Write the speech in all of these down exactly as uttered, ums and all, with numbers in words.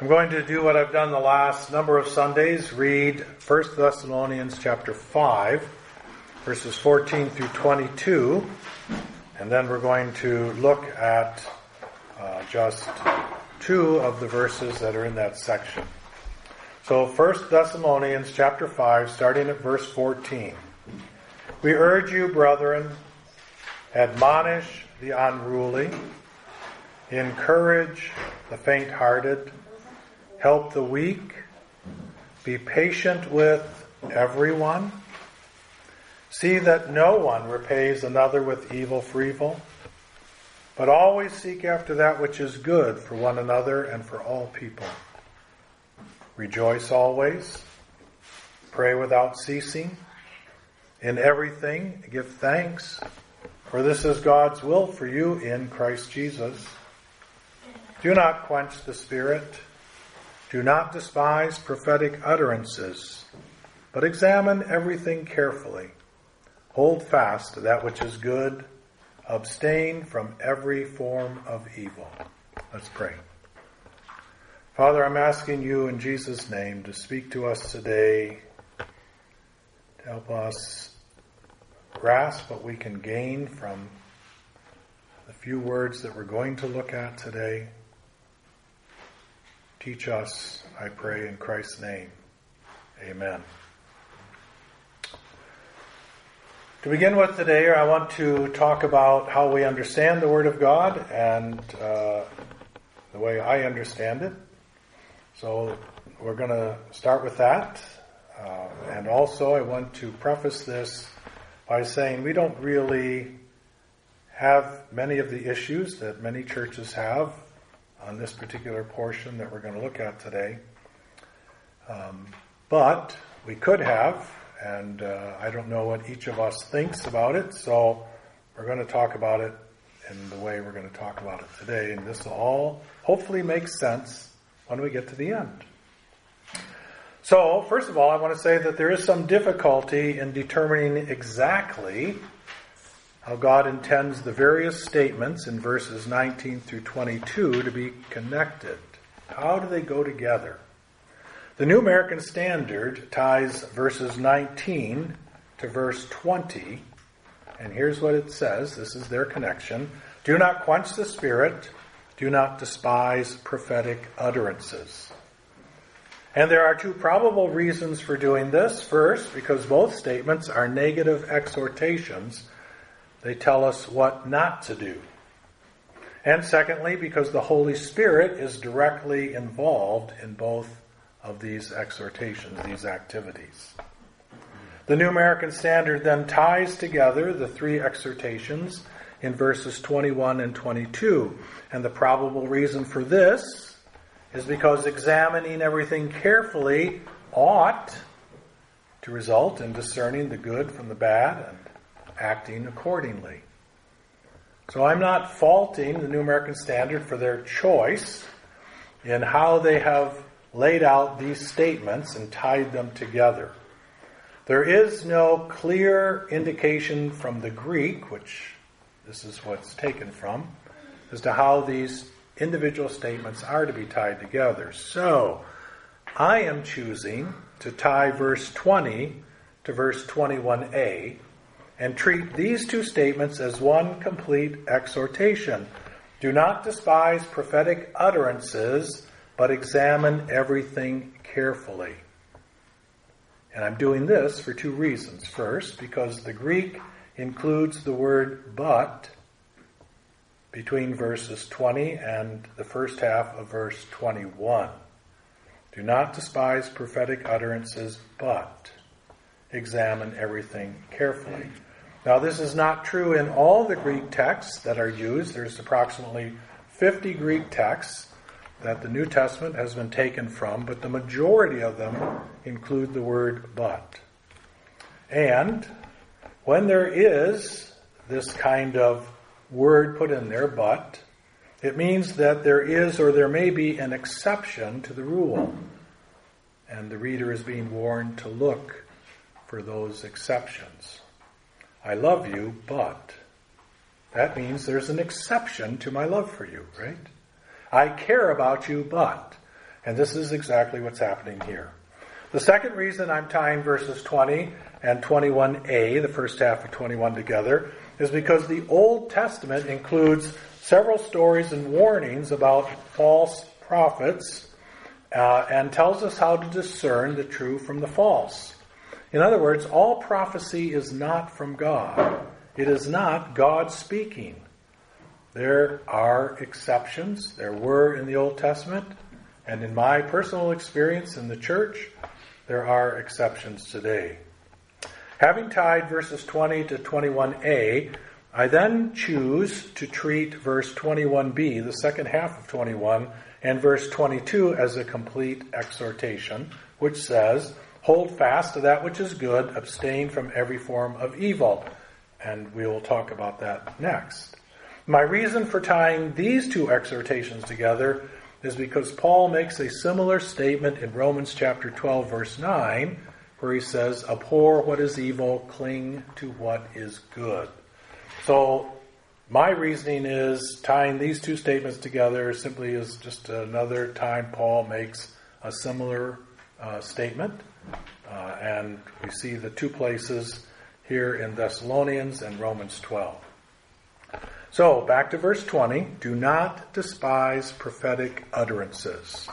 I'm going to do what I've done the last number of Sundays, read First Thessalonians chapter five, verses fourteen through twenty-two, and then we're going to look at uh, just two of the verses that are in that section. So First Thessalonians chapter five, starting at verse fourteen. We urge you, brethren, admonish the unruly, encourage the faint-hearted, help the weak, be patient with everyone, see that no one repays another with evil for evil, but always seek after that which is good for one another and for all people. Rejoice always, pray without ceasing, in everything give thanks, for this is God's will for you in Christ Jesus. Do not quench the Spirit. Do not despise prophetic utterances, but examine everything carefully. Hold fast to that which is good. Abstain from every form of evil. Let's pray. Father, I'm asking you in Jesus' name to speak to us today, to help us grasp what we can gain from the few words that we're going to look at today. Teach us, I pray, in Christ's name. Amen. To begin with today, I want to talk about how we understand the Word of God and uh, the way I understand it. So we're going to start with that. Uh, and also, I want to preface this by saying we don't really have many of the issues that many churches have on this particular portion that we're going to look at today. Um, but we could have, and uh, I don't know what each of us thinks about it, so we're going to talk about it in the way we're going to talk about it today, and this will all hopefully make sense when we get to the end. So, first of all, I want to say that there is some difficulty in determining exactly how God intends the various statements in verses nineteen through twenty-two to be connected. How do they go together? The New American Standard ties verses nineteen to verse twenty, and here's what it says. This is their connection. Do not quench the Spirit. Do not despise prophetic utterances. And there are two probable reasons for doing this. First, because both statements are negative exhortations. They tell us what not to do. And secondly, because the Holy Spirit is directly involved in both of these exhortations, these activities. The New American Standard then ties together the three exhortations in verses twenty-one and twenty-two. And the probable reason for this is because examining everything carefully ought to result in discerning the good from the bad and acting accordingly. So I'm not faulting the New American Standard for their choice in how they have laid out these statements and tied them together. There is no clear indication from the Greek, which this is what's taken from, as to how these individual statements are to be tied together. So I am choosing to tie verse twenty to verse twenty-one a, and treat these two statements as one complete exhortation. Do not despise prophetic utterances, but examine everything carefully. And I'm doing this for two reasons. First, because the Greek includes the word but between verses twenty and the first half of verse twenty-one. Do not despise prophetic utterances, but examine everything carefully. Now, this is not true in all the Greek texts that are used. There's approximately fifty Greek texts that the New Testament has been taken from, but the majority of them include the word but. And when there is this kind of word put in there, but, it means that there is or there may be an exception to the rule. And the reader is being warned to look for those exceptions. I love you, but that means there's an exception to my love for you, right? I care about you, but. And this is exactly what's happening here. The second reason I'm tying verses twenty and twenty-one a, the first half of twenty-one together, is because the Old Testament includes several stories and warnings about false prophets uh, and tells us how to discern the true from the false. In other words, all prophecy is not from God. It is not God speaking. There are exceptions. There were in the Old Testament. And in my personal experience in the church, there are exceptions today. Having tied verses twenty to twenty-one a, I then choose to treat verse twenty-one b, the second half of twenty-one, and verse twenty-two as a complete exhortation, which says, hold fast to that which is good, abstain from every form of evil. And we will talk about that next. My reason for tying these two exhortations together is because Paul makes a similar statement in Romans chapter twelve, verse nine, where he says, abhor what is evil, cling to what is good. So my reasoning is tying these two statements together simply is just another time Paul makes a similar uh, statement. Uh, and we see the two places here in Thessalonians and Romans twelve. So back to verse twenty, do not despise prophetic utterances.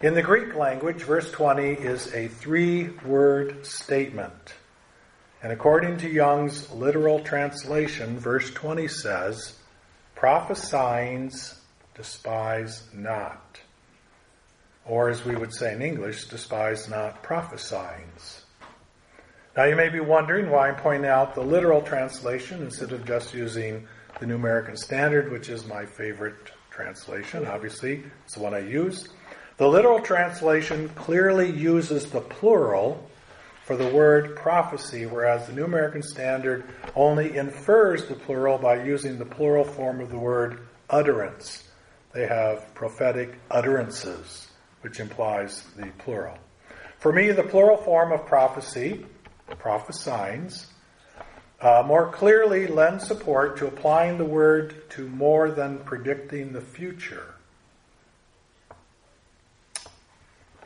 In the Greek language, verse twenty is a three-word statement. And according to Young's literal translation, verse twenty says, prophesying, despise not. Or as we would say in English, despise not prophesying. Now you may be wondering why I'm pointing out the literal translation instead of just using the New American Standard, which is my favorite translation, obviously. It's the one I use. The literal translation clearly uses the plural for the word prophecy, whereas the New American Standard only infers the plural by using the plural form of the word utterance. They have prophetic utterances, which implies the plural. For me, the plural form of prophecy, prophesying, Uh, more clearly lends support to applying the word to more than predicting the future.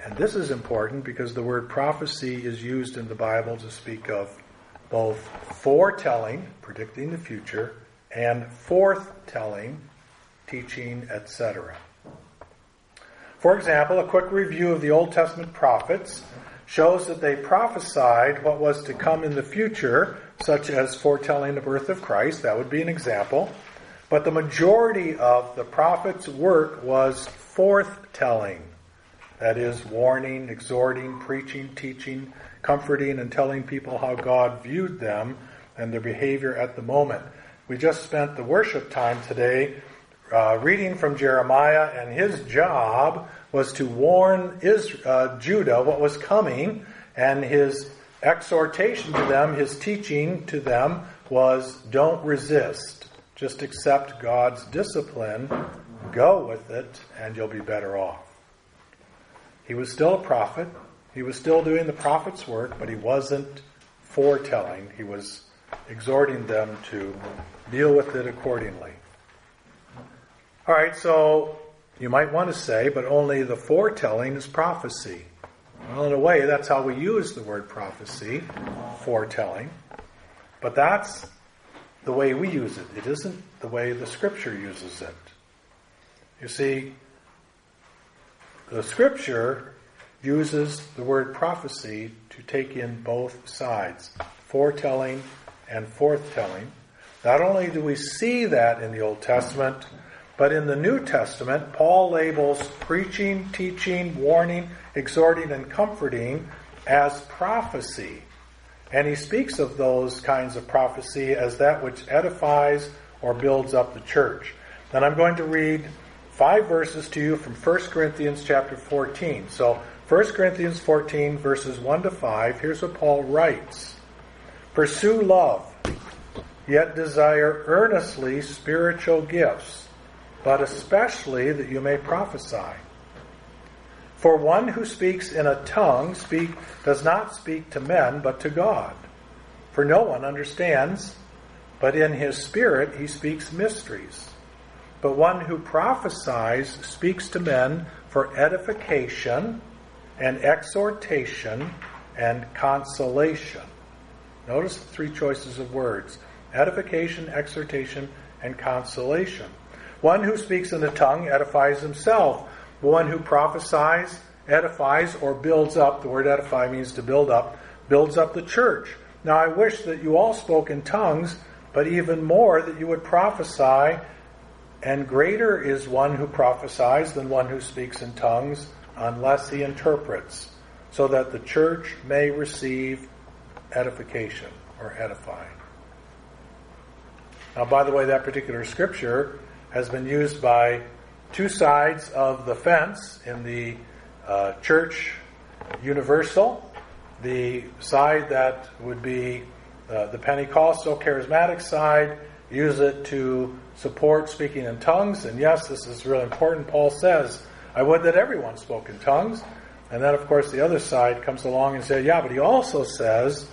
And this is important because the word prophecy is used in the Bible to speak of both foretelling, predicting the future, and forthtelling, teaching, et cetera. For example, a quick review of the Old Testament prophets shows that they prophesied what was to come in the future, such as foretelling the birth of Christ. That would be an example. But the majority of the prophet's work was forthtelling. That is, warning, exhorting, preaching, teaching, comforting, and telling people how God viewed them and their behavior at the moment. We just spent the worship time today uh, reading from Jeremiah, and his job was to warn Israel, uh, Judah what was coming, and his exhortation to them, his teaching to them, was don't resist. Just accept God's discipline, go with it, and you'll be better off. He was still a prophet. He was still doing the prophet's work, but he wasn't foretelling. He was exhorting them to deal with it accordingly. All right, so you might want to say, but only the foretelling is prophecy. Well, in a way, that's how we use the word prophecy, foretelling. But that's the way we use it. It isn't the way the Scripture uses it. You see, the Scripture uses the word prophecy to take in both sides, foretelling and forthtelling. Not only do we see that in the Old Testament, but in the New Testament, Paul labels preaching, teaching, warning, exhorting, and comforting as prophecy. And he speaks of those kinds of prophecy as that which edifies or builds up the church. And I'm going to read five verses to you from First Corinthians chapter fourteen. So First Corinthians fourteen, verses one to five, here's what Paul writes. Pursue love, yet desire earnestly spiritual gifts, but especially that you may prophesy. For one who speaks in a tongue speak, does not speak to men, but to God. For no one understands, but in his spirit he speaks mysteries. But one who prophesies speaks to men for edification and exhortation and consolation. Notice the three choices of words: edification, exhortation, and consolation. One who speaks in a tongue edifies himself. One who prophesies edifies or builds up. The word edify means to build up. Builds up the church. Now I wish that you all spoke in tongues, but even more that you would prophesy. And greater is one who prophesies than one who speaks in tongues, unless he interprets, so that the church may receive edification or edifying. Now, by the way, that particular scripture has been used by two sides of the fence in the uh, church universal. The side that would be uh, the Pentecostal charismatic side use it to support speaking in tongues. And yes, this is really important. Paul says, I would that everyone spoke in tongues. And then, of course, the other side comes along and says, yeah, but he also says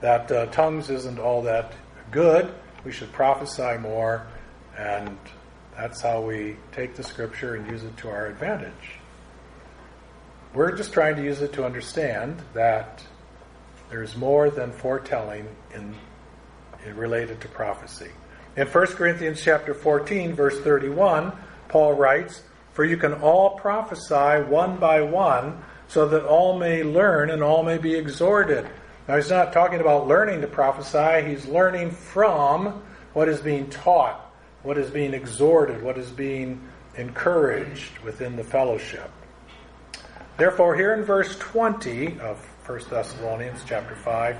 that uh, tongues isn't all that good. We should prophesy more. And that's how we take the scripture and use it to our advantage. We're just trying to use it to understand that there's more than foretelling in, in related to prophecy. In First Corinthians chapter fourteen, verse thirty-one, Paul writes, "For you can all prophesy one by one, so that all may learn and all may be exhorted." Now, he's not talking about learning to prophesy. He's learning from what is being taught, what is being exhorted, what is being encouraged within the fellowship. Therefore, here in verse twenty of First Thessalonians chapter five,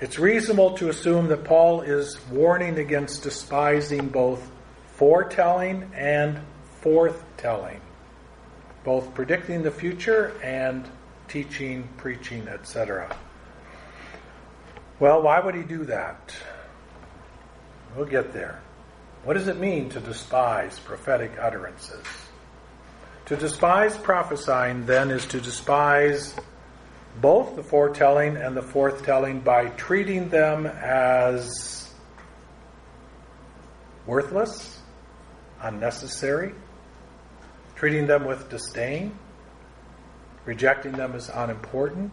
it's reasonable to assume that Paul is warning against despising both foretelling and forthtelling, both predicting the future and teaching, preaching, et cetera. Well, why would he do that? We'll get there. What does it mean to despise prophetic utterances? To despise prophesying, then, is to despise both the foretelling and the forthtelling by treating them as worthless, unnecessary, treating them with disdain, rejecting them as unimportant.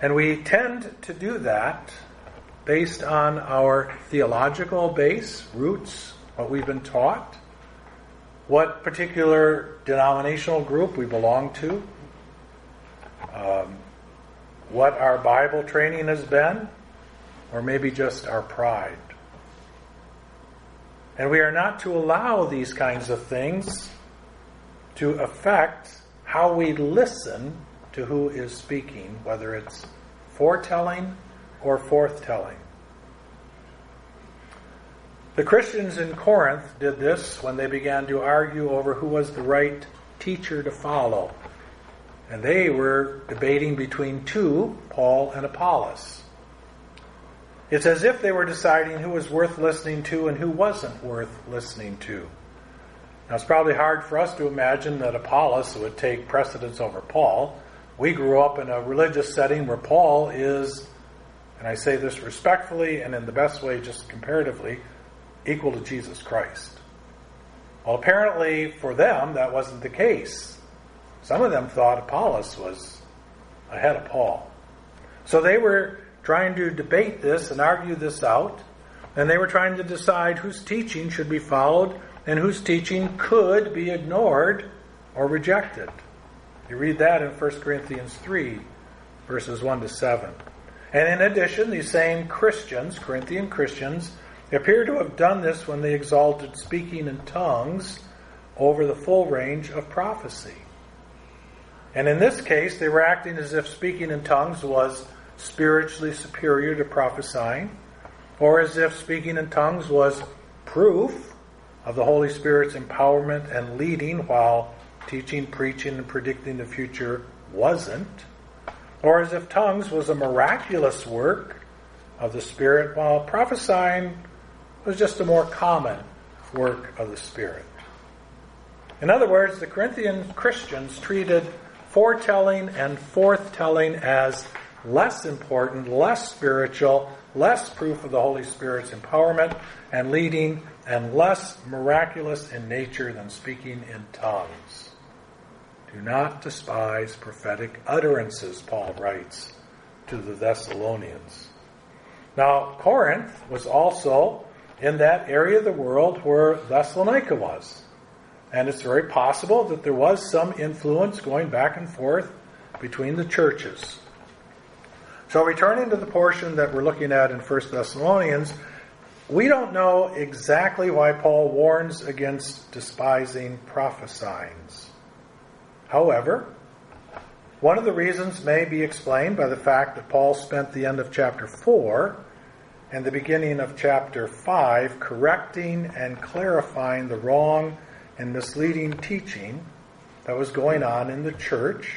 And we tend to do that based on our theological base, roots, what we've been taught, what particular denominational group we belong to, um, what our Bible training has been, or maybe just our pride. And we are not to allow these kinds of things to affect how we listen to who is speaking, whether it's foretelling or forthtelling. The Christians in Corinth did this when they began to argue over who was the right teacher to follow. And they were debating between two, Paul and Apollos. It's as if they were deciding who was worth listening to and who wasn't worth listening to. Now, it's probably hard for us to imagine that Apollos would take precedence over Paul. We grew up in a religious setting where Paul is, and I say this respectfully and in the best way just comparatively, equal to Jesus Christ. Well, apparently for them, that wasn't the case. Some of them thought Apollos was ahead of Paul. So they were trying to debate this and argue this out, and they were trying to decide whose teaching should be followed and whose teaching could be ignored or rejected. You read that in First Corinthians three, verses one to seven. And in addition, these same Christians, Corinthian Christians, they appear to have done this when they exalted speaking in tongues over the full range of prophecy. And in this case, they were acting as if speaking in tongues was spiritually superior to prophesying, or as if speaking in tongues was proof of the Holy Spirit's empowerment and leading, while teaching, preaching, and predicting the future wasn't, or as if tongues was a miraculous work of the Spirit, while prophesying it was just a more common work of the Spirit. In other words, the Corinthian Christians treated foretelling and forthtelling as less important, less spiritual, less proof of the Holy Spirit's empowerment and leading and less miraculous in nature than speaking in tongues. Do not despise prophetic utterances, Paul writes to the Thessalonians. Now, Corinth was also in that area of the world where Thessalonica was. And it's very possible that there was some influence going back and forth between the churches. So returning to the portion that we're looking at in First Thessalonians, we don't know exactly why Paul warns against despising prophesying. However, one of the reasons may be explained by the fact that Paul spent the end of chapter four and the beginning of chapter five correcting and clarifying the wrong and misleading teaching that was going on in the church,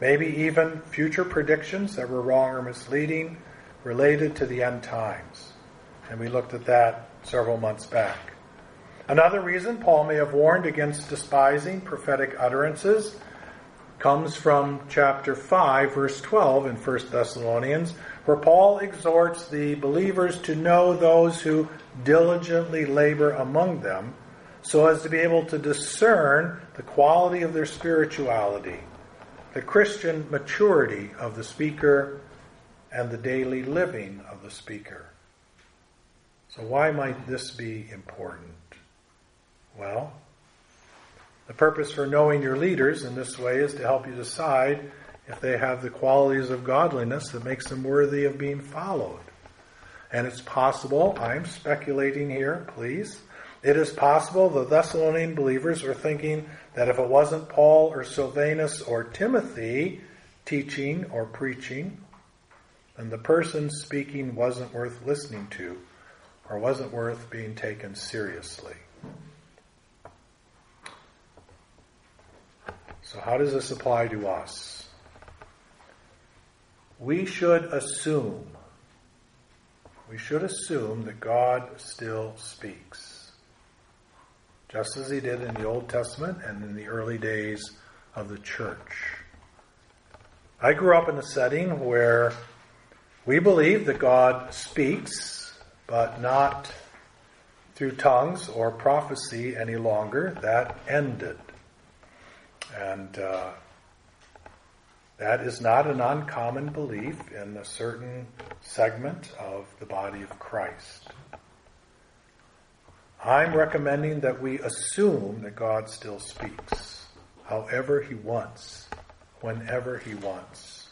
maybe even future predictions that were wrong or misleading related to the end times. And we looked at that several months back. Another reason Paul may have warned against despising prophetic utterances comes from chapter five, verse twelve in First Thessalonians, where Paul exhorts the believers to know those who diligently labor among them, so as to be able to discern the quality of their spirituality, the Christian maturity of the speaker, and the daily living of the speaker. So why might this be important? Well, the purpose for knowing your leaders in this way is to help you decide if they have the qualities of godliness that makes them worthy of being followed. And it's possible, I'm speculating here, please, it is possible the Thessalonian believers were thinking that if it wasn't Paul or Silvanus or Timothy teaching or preaching, then the person speaking wasn't worth listening to or wasn't worth being taken seriously. So how does this apply to us? We should assume, we should assume that God still speaks, just as he did in the Old Testament and in the early days of the church. I grew up in a setting where we believe that God speaks, but not through tongues or prophecy any longer. That ended. And uh, that is not an uncommon belief in a certain segment of the body of Christ. I'm recommending that we assume that God still speaks, however he wants, whenever he wants.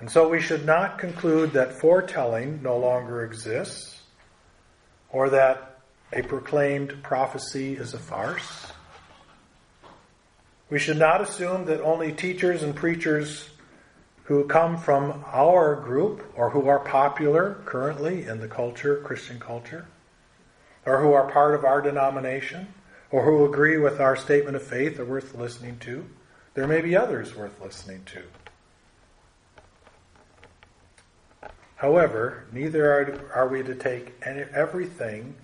And so we should not conclude that foretelling no longer exists, or that a proclaimed prophecy is a farce. We should not assume that only teachers and preachers who come from our group or who are popular currently in the culture, Christian culture, or who are part of our denomination, or who agree with our statement of faith are worth listening to. There may be others worth listening to. However, neither are, are we to take any, everything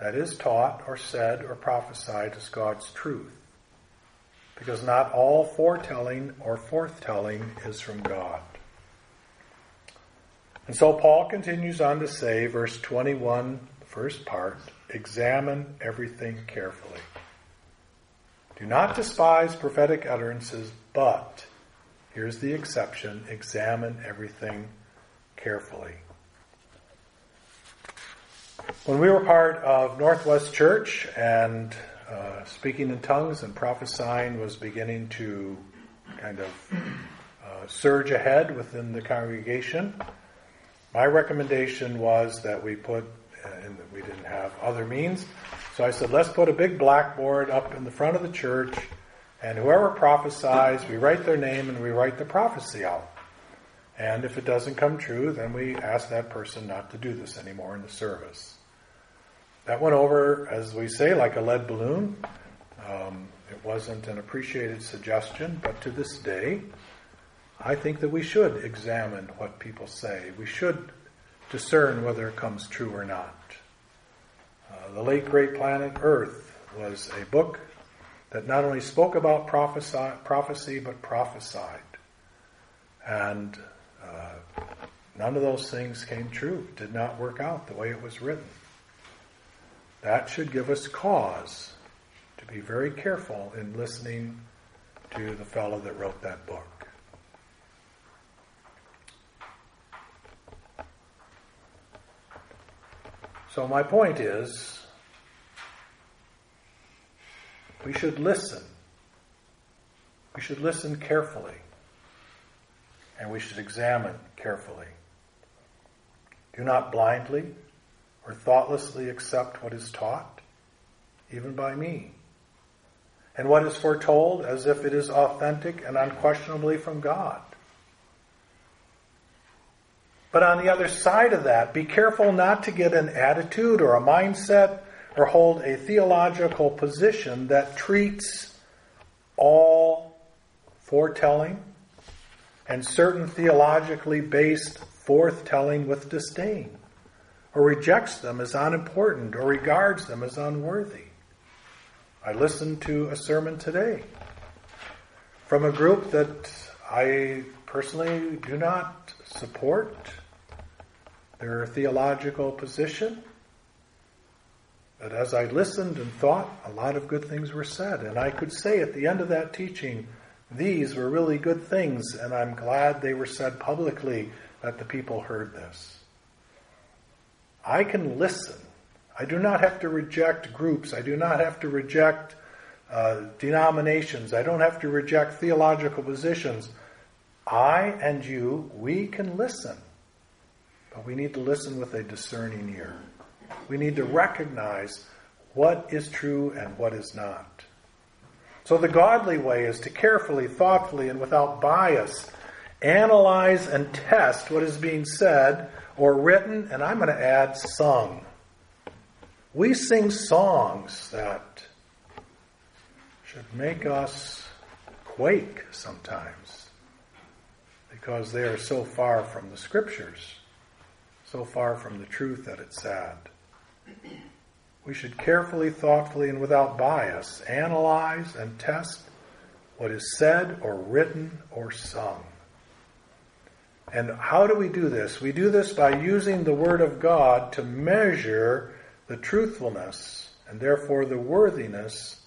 that is taught or said or prophesied as God's truth, because not all foretelling or forthtelling is from God. And so Paul continues on to say, verse twenty-one, the first part, examine everything carefully. Do not despise prophetic utterances, but, here's the exception, examine everything carefully. When we were part of Northwest Church and Uh, speaking in tongues and prophesying was beginning to kind of uh, surge ahead within the congregation, my recommendation was that we put, and uh, we didn't have other means, so I said, let's put a big blackboard up in the front of the church, and whoever prophesies, we write their name and we write the prophecy out. And if it doesn't come true, then we ask that person not to do this anymore in the service. That went over, as we say, like a lead balloon. Um, it wasn't an appreciated suggestion, but to this day, I think that we should examine what people say. We should discern whether it comes true or not. Uh, The Late Great Planet Earth was a book that not only spoke about prophecy, prophecy but prophesied. And uh, None of those things came true, did not work out the way it was written. That should give us cause to be very careful in listening to the fellow that wrote that book. So my point is, we should listen. We should listen carefully. And we should examine carefully. Do not blindly or thoughtlessly accept what is taught, even by me, and what is foretold as if it is authentic and unquestionably from God. But on the other side of that, be careful not to get an attitude or a mindset or hold a theological position that treats all foretelling and certain theologically based forthtelling with disdain, or rejects them as unimportant, or regards them as unworthy. I listened to a sermon today from a group that I personally do not support their theological position. But as I listened and thought, a lot of good things were said. And I could say at the end of that teaching, these were really good things, and I'm glad they were said publicly, that the people heard this. I can listen. I do not have to reject groups. I do not have to reject uh, denominations. I don't have to reject theological positions. I and you, we can listen. But we need to listen with a discerning ear. We need to recognize what is true and what is not. So the godly way is to carefully, thoughtfully, and without bias analyze and test what is being said or written, and I'm going to add sung. We sing songs that should make us quake sometimes because they are so far from the scriptures, so far from the truth that it's sad. We should carefully, thoughtfully, and without bias analyze and test what is said or written or sung. And how do we do this? We do this by using the Word of God to measure the truthfulness and therefore the worthiness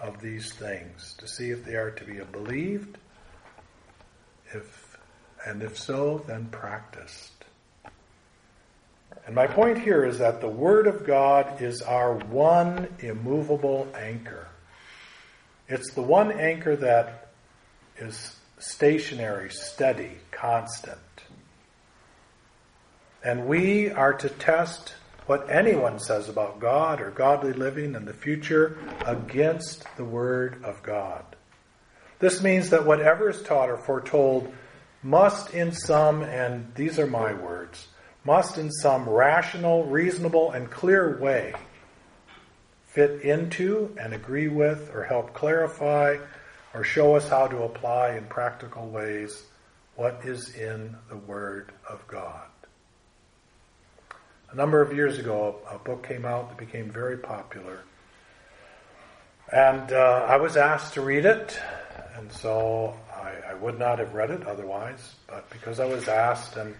of these things, to see if they are to be believed, if and if so, then practiced. And my point here is that the Word of God is our one immovable anchor. It's the one anchor that is stationary, steady, constant. And we are to test what anyone says about God or godly living and the future against the Word of God. This means that whatever is taught or foretold must in some, and these are my words, must in some rational, reasonable, and clear way fit into and agree with or help clarify or show us how to apply in practical ways what is in the Word of God. A number of years ago, a book came out that became very popular. And uh, I was asked to read it, and so I, I would not have read it otherwise, but because I was asked, and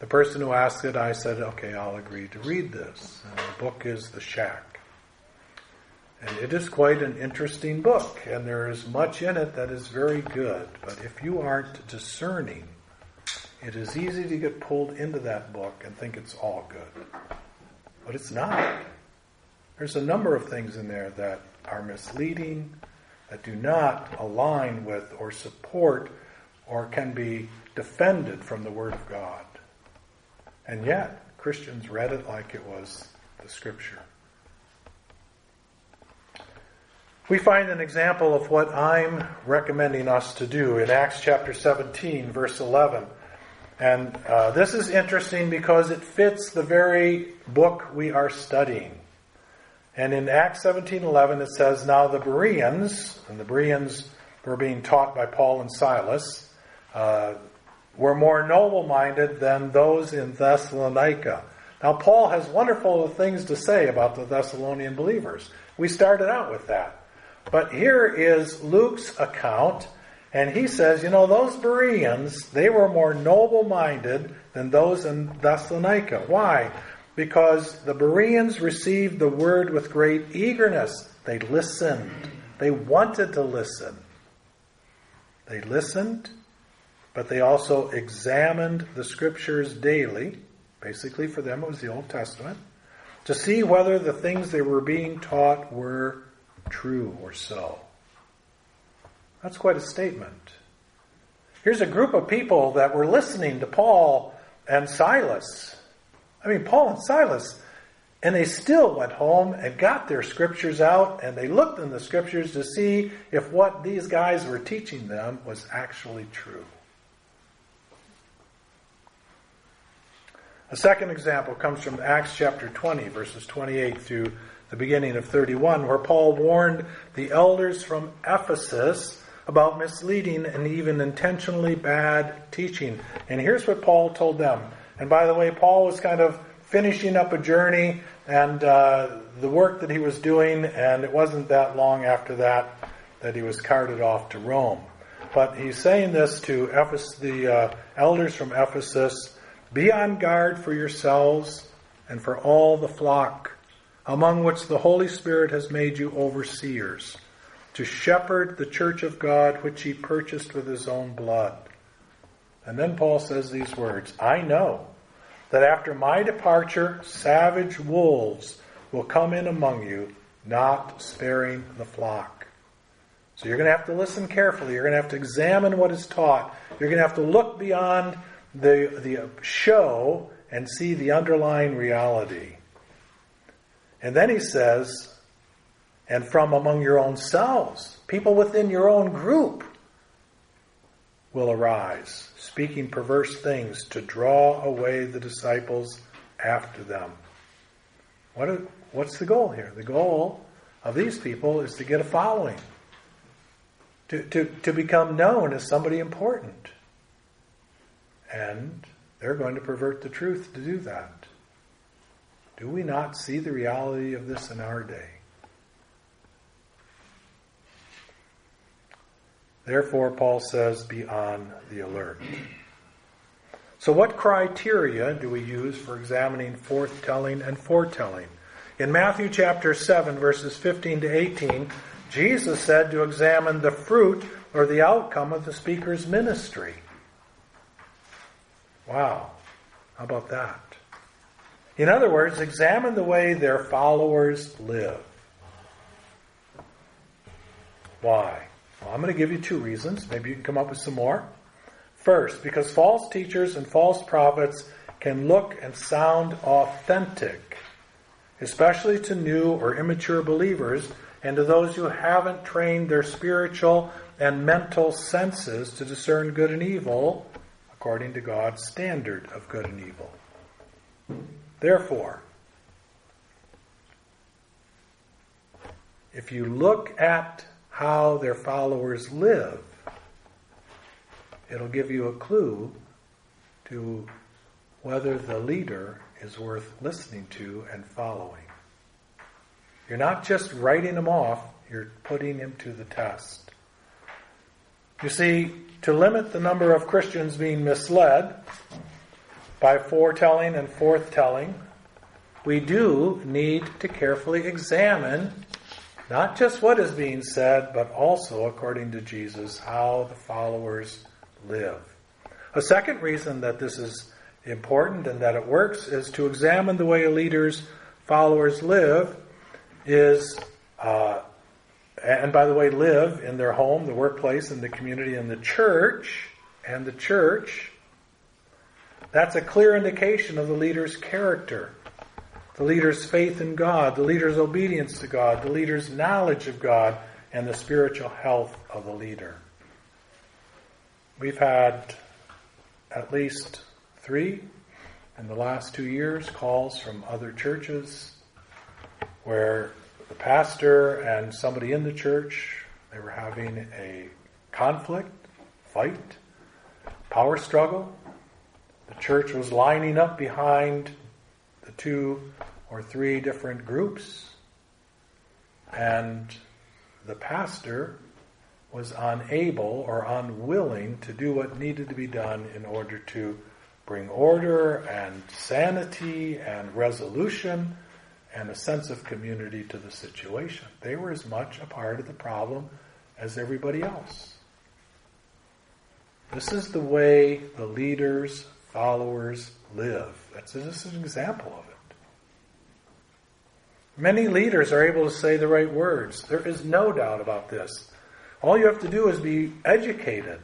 the person who asked it, I said, okay, I'll agree to read this. And the book is The Shack. And it is quite an interesting book, and there is much in it that is very good. But if you aren't discerning, it is easy to get pulled into that book and think it's all good. But it's not. There's a number of things in there that are misleading, that do not align with or support or can be defended from the Word of God. And yet, Christians read it like it was the Scripture. We find an example of what I'm recommending us to do in Acts chapter seventeen, verse eleven. And uh, this is interesting because it fits the very book we are studying. And in Acts seventeen eleven it says, now the Bereans, and the Bereans were being taught by Paul and Silas, uh, were more noble-minded than those in Thessalonica. Now Paul has wonderful things to say about the Thessalonian believers. We started out with that. But here is Luke's account, And he says, you know, those Bereans, they were more noble-minded than those in Thessalonica. Why? Because the Bereans received the word with great eagerness. They listened. They wanted to listen. They listened, but they also examined the Scriptures daily. Basically, for them, it was the Old Testament, to see whether the things they were being taught were true or so. That's quite a statement. Here's a group of people that were listening to Paul and Silas. I mean, Paul and Silas. And they still went home and got their Scriptures out, and they looked in the Scriptures to see if what these guys were teaching them was actually true. A second example comes from Acts chapter twenty, verses twenty-eight through the beginning of thirty-one, where Paul warned the elders from Ephesus about misleading and even intentionally bad teaching. And here's what Paul told them. And by the way, Paul was kind of finishing up a journey and uh, the work that he was doing, and it wasn't that long after that that he was carted off to Rome. But he's saying this to Ephes- the uh, elders from Ephesus: be on guard for yourselves and for all the flock, among which the Holy Spirit has made you overseers, to shepherd the church of God which he purchased with his own blood. And then Paul says these words: I know that after my departure, savage wolves will come in among you, not sparing the flock. So you're going to have to listen carefully. You're going to have to examine what is taught. You're going to have to look beyond the, the show and see the underlying reality. And then he says, and from among your own selves, people within your own group will arise, speaking perverse things to draw away the disciples after them. What are, what's the goal here? The goal of these people is to get a following, to, to, to become known as somebody important. And they're going to pervert the truth to do that. Do we not see the reality of this in our day? Therefore, Paul says, be on the alert. So what criteria do we use for examining forthtelling and foretelling? In Matthew chapter seven, verses fifteen to eighteen, Jesus said to examine the fruit or the outcome of the speaker's ministry. Wow. How about that? In other words, examine the way their followers live. Why? Well, I'm going to give you two reasons. Maybe you can come up with some more. First, because false teachers and false prophets can look and sound authentic, especially to new or immature believers and to those who haven't trained their spiritual and mental senses to discern good and evil according to God's standard of good and evil. Therefore, if you look at how their followers live, it'll give you a clue to whether the leader is worth listening to and following. You're not just writing him off, you're putting him to the test. You see, to limit the number of Christians being misled by foretelling and forthtelling, we do need to carefully examine not just what is being said, but also, according to Jesus, how the followers live. A second reason that this is important and that it works is to examine the way a leader's followers live is, uh, and by the way, live in their home, the workplace, in the community, in the church, and the church. That's a clear indication of the leader's character. The leader's faith in God, the leader's obedience to God, the leader's knowledge of God, and the spiritual health of the leader. We've had at least three in the last two years calls from other churches where the pastor and somebody in the church, they were having a conflict, fight, power struggle. The church was lining up behind the two or three different groups, and the pastor was unable or unwilling to do what needed to be done in order to bring order and sanity and resolution and a sense of community to the situation. They were as much a part of the problem as everybody else. This is the way the leaders, followers live. That's just an example of it. Many leaders are able to say the right words. There is no doubt about this. All you have to do is be educated.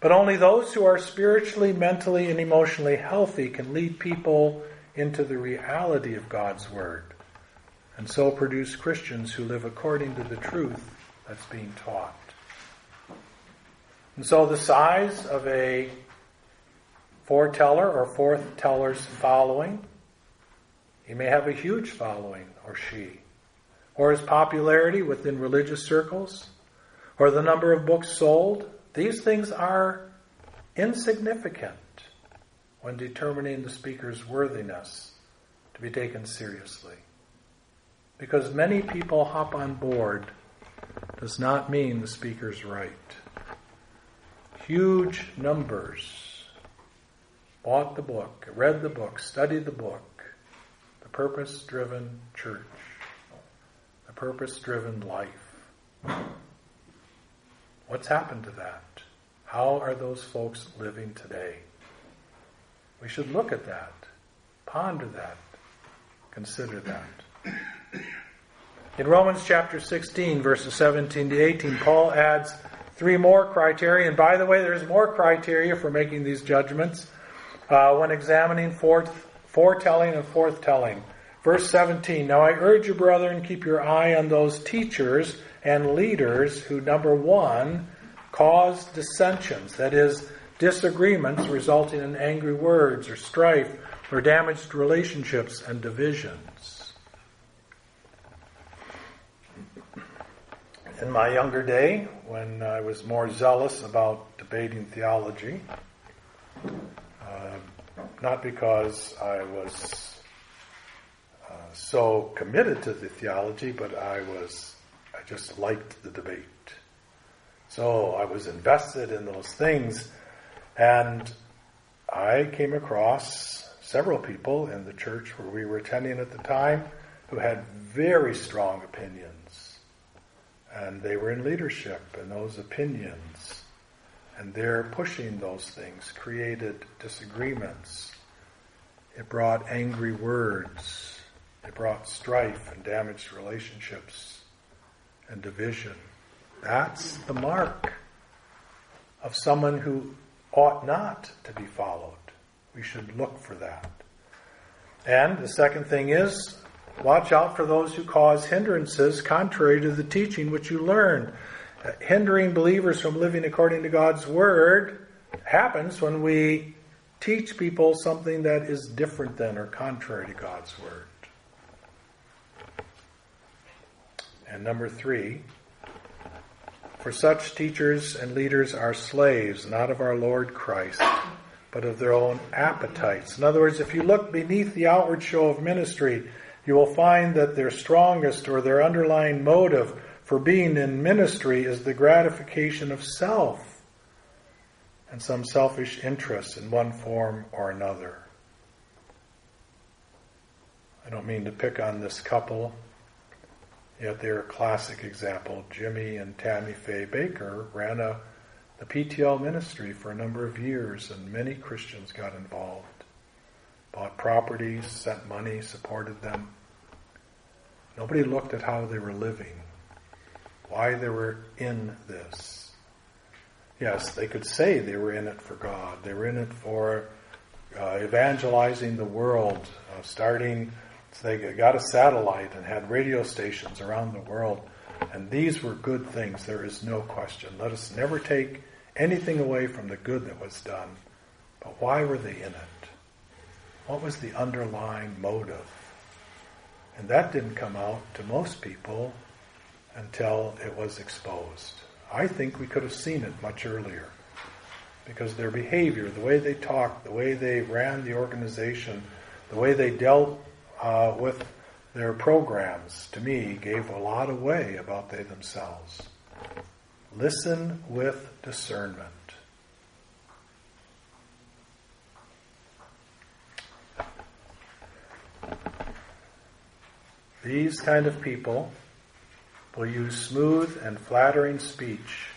But only those who are spiritually, mentally, and emotionally healthy can lead people into the reality of God's Word, and so produce Christians who live according to the truth that's being taught. And so the size of a foreteller or foreteller's following, he may have a huge following, or she, or his popularity within religious circles, or the number of books sold, these things are insignificant when determining the speaker's worthiness to be taken seriously. Because many people hop on board does not mean the speaker's right. Huge numbers bought the book, read the book, studied the book. The purpose-driven church. The purpose-driven life. What's happened to that? How are those folks living today? We should look at that, ponder that, consider that. In Romans chapter sixteen, verses seventeen to eighteen, Paul adds three more criteria. And by the way, there's more criteria for making these judgments uh, when examining forth, foretelling and forthtelling. Verse seventeen, now I urge you, brethren, keep your eye on those teachers and leaders who, number one, cause dissensions, that is, disagreements resulting in angry words or strife or damaged relationships and divisions. In my younger day, when I was more zealous about debating theology, uh, not because I was uh, so committed to the theology, but I was, I just liked the debate. So I was invested in those things. And I came across several people in the church where we were attending at the time who had very strong opinions. And they were in leadership, and those opinions and their pushing those things created disagreements. It brought angry words. It brought strife and damaged relationships and division. That's the mark of someone who ought not to be followed. We should look for that. And the second thing is, watch out for those who cause hindrances contrary to the teaching which you learned. Uh, hindering believers from living according to God's Word happens when we teach people something that is different than or contrary to God's Word. And number three, for such teachers and leaders are slaves, not of our Lord Christ, but of their own appetites. In other words, if you look beneath the outward show of ministry, you will find that their strongest or their underlying motive for being in ministry is the gratification of self and some selfish interest in one form or another. I don't mean to pick on this couple, yet they're a classic example. Jimmy and Tammy Faye Baker ran a, the P T L ministry for a number of years, and many Christians got involved. Bought properties, sent money, supported them. Nobody looked at how they were living, why they were in this. Yes, they could say they were in it for God. They were in it for uh, evangelizing the world, uh, starting... So they got a satellite and had radio stations around the world. And these were good things, there is no question. Let us never take anything away from the good that was done. But why were they in it? What was the underlying motive? And that didn't come out to most people until it was exposed. I think we could have seen it much earlier. Because their behavior, the way they talked, the way they ran the organization, the way they dealt Uh, with their programs, to me, gave a lot away about they themselves. Listen with discernment. These kind of people will use smooth and flattering speech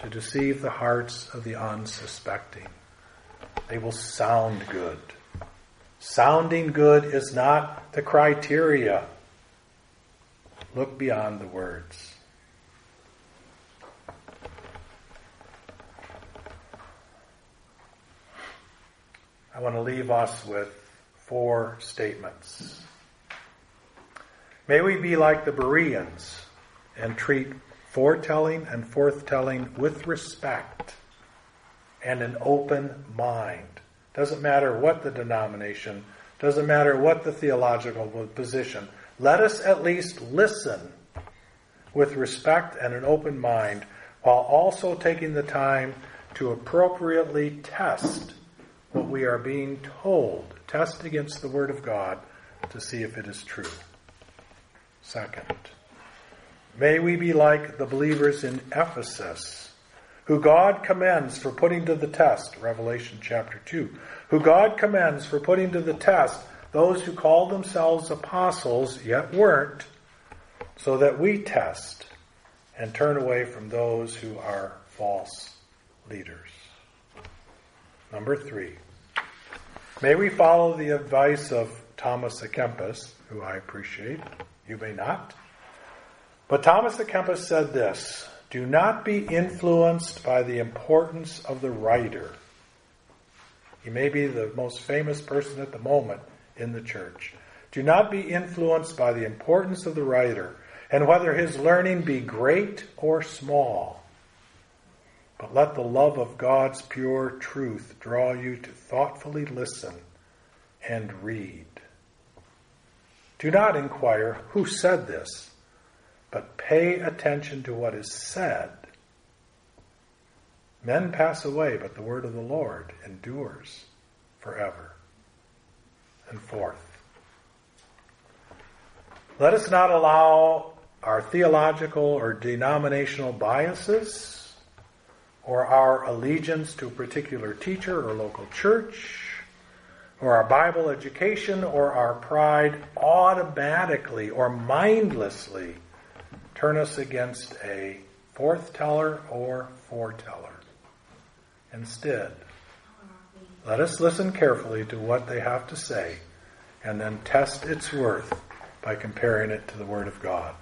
to deceive the hearts of the unsuspecting. They will sound good. Sounding good is not the criteria. Look beyond the words. I want to leave us with four statements. May we be like the Bereans and treat foretelling and forthtelling with respect and an open mind. Doesn't matter what the denomination, doesn't matter what the theological position. Let us at least listen with respect and an open mind, while also taking the time to appropriately test what we are being told. Test against the Word of God to see if it is true. Second, may we be like the believers in Ephesus, who God commends for putting to the test, Revelation chapter two, who God commends for putting to the test those who called themselves apostles yet weren't, so that we test and turn away from those who are false leaders. Number three, may we follow the advice of Thomas à Kempis, who I appreciate. You may not. But Thomas à Kempis said this: do not be influenced by the importance of the writer. He may be the most famous person at the moment in the church. Do not be influenced by the importance of the writer, and whether his learning be great or small. But let the love of God's pure truth draw you to thoughtfully listen and read. Do not inquire who said this, but pay attention to what is said. Men pass away, but the word of the Lord endures forever. And fourth, let us not allow our theological or denominational biases or our allegiance to a particular teacher or local church or our Bible education, or our pride automatically or mindlessly turn us against a forthsteller or foreteller. Instead, let us listen carefully to what they have to say and then test its worth by comparing it to the Word of God.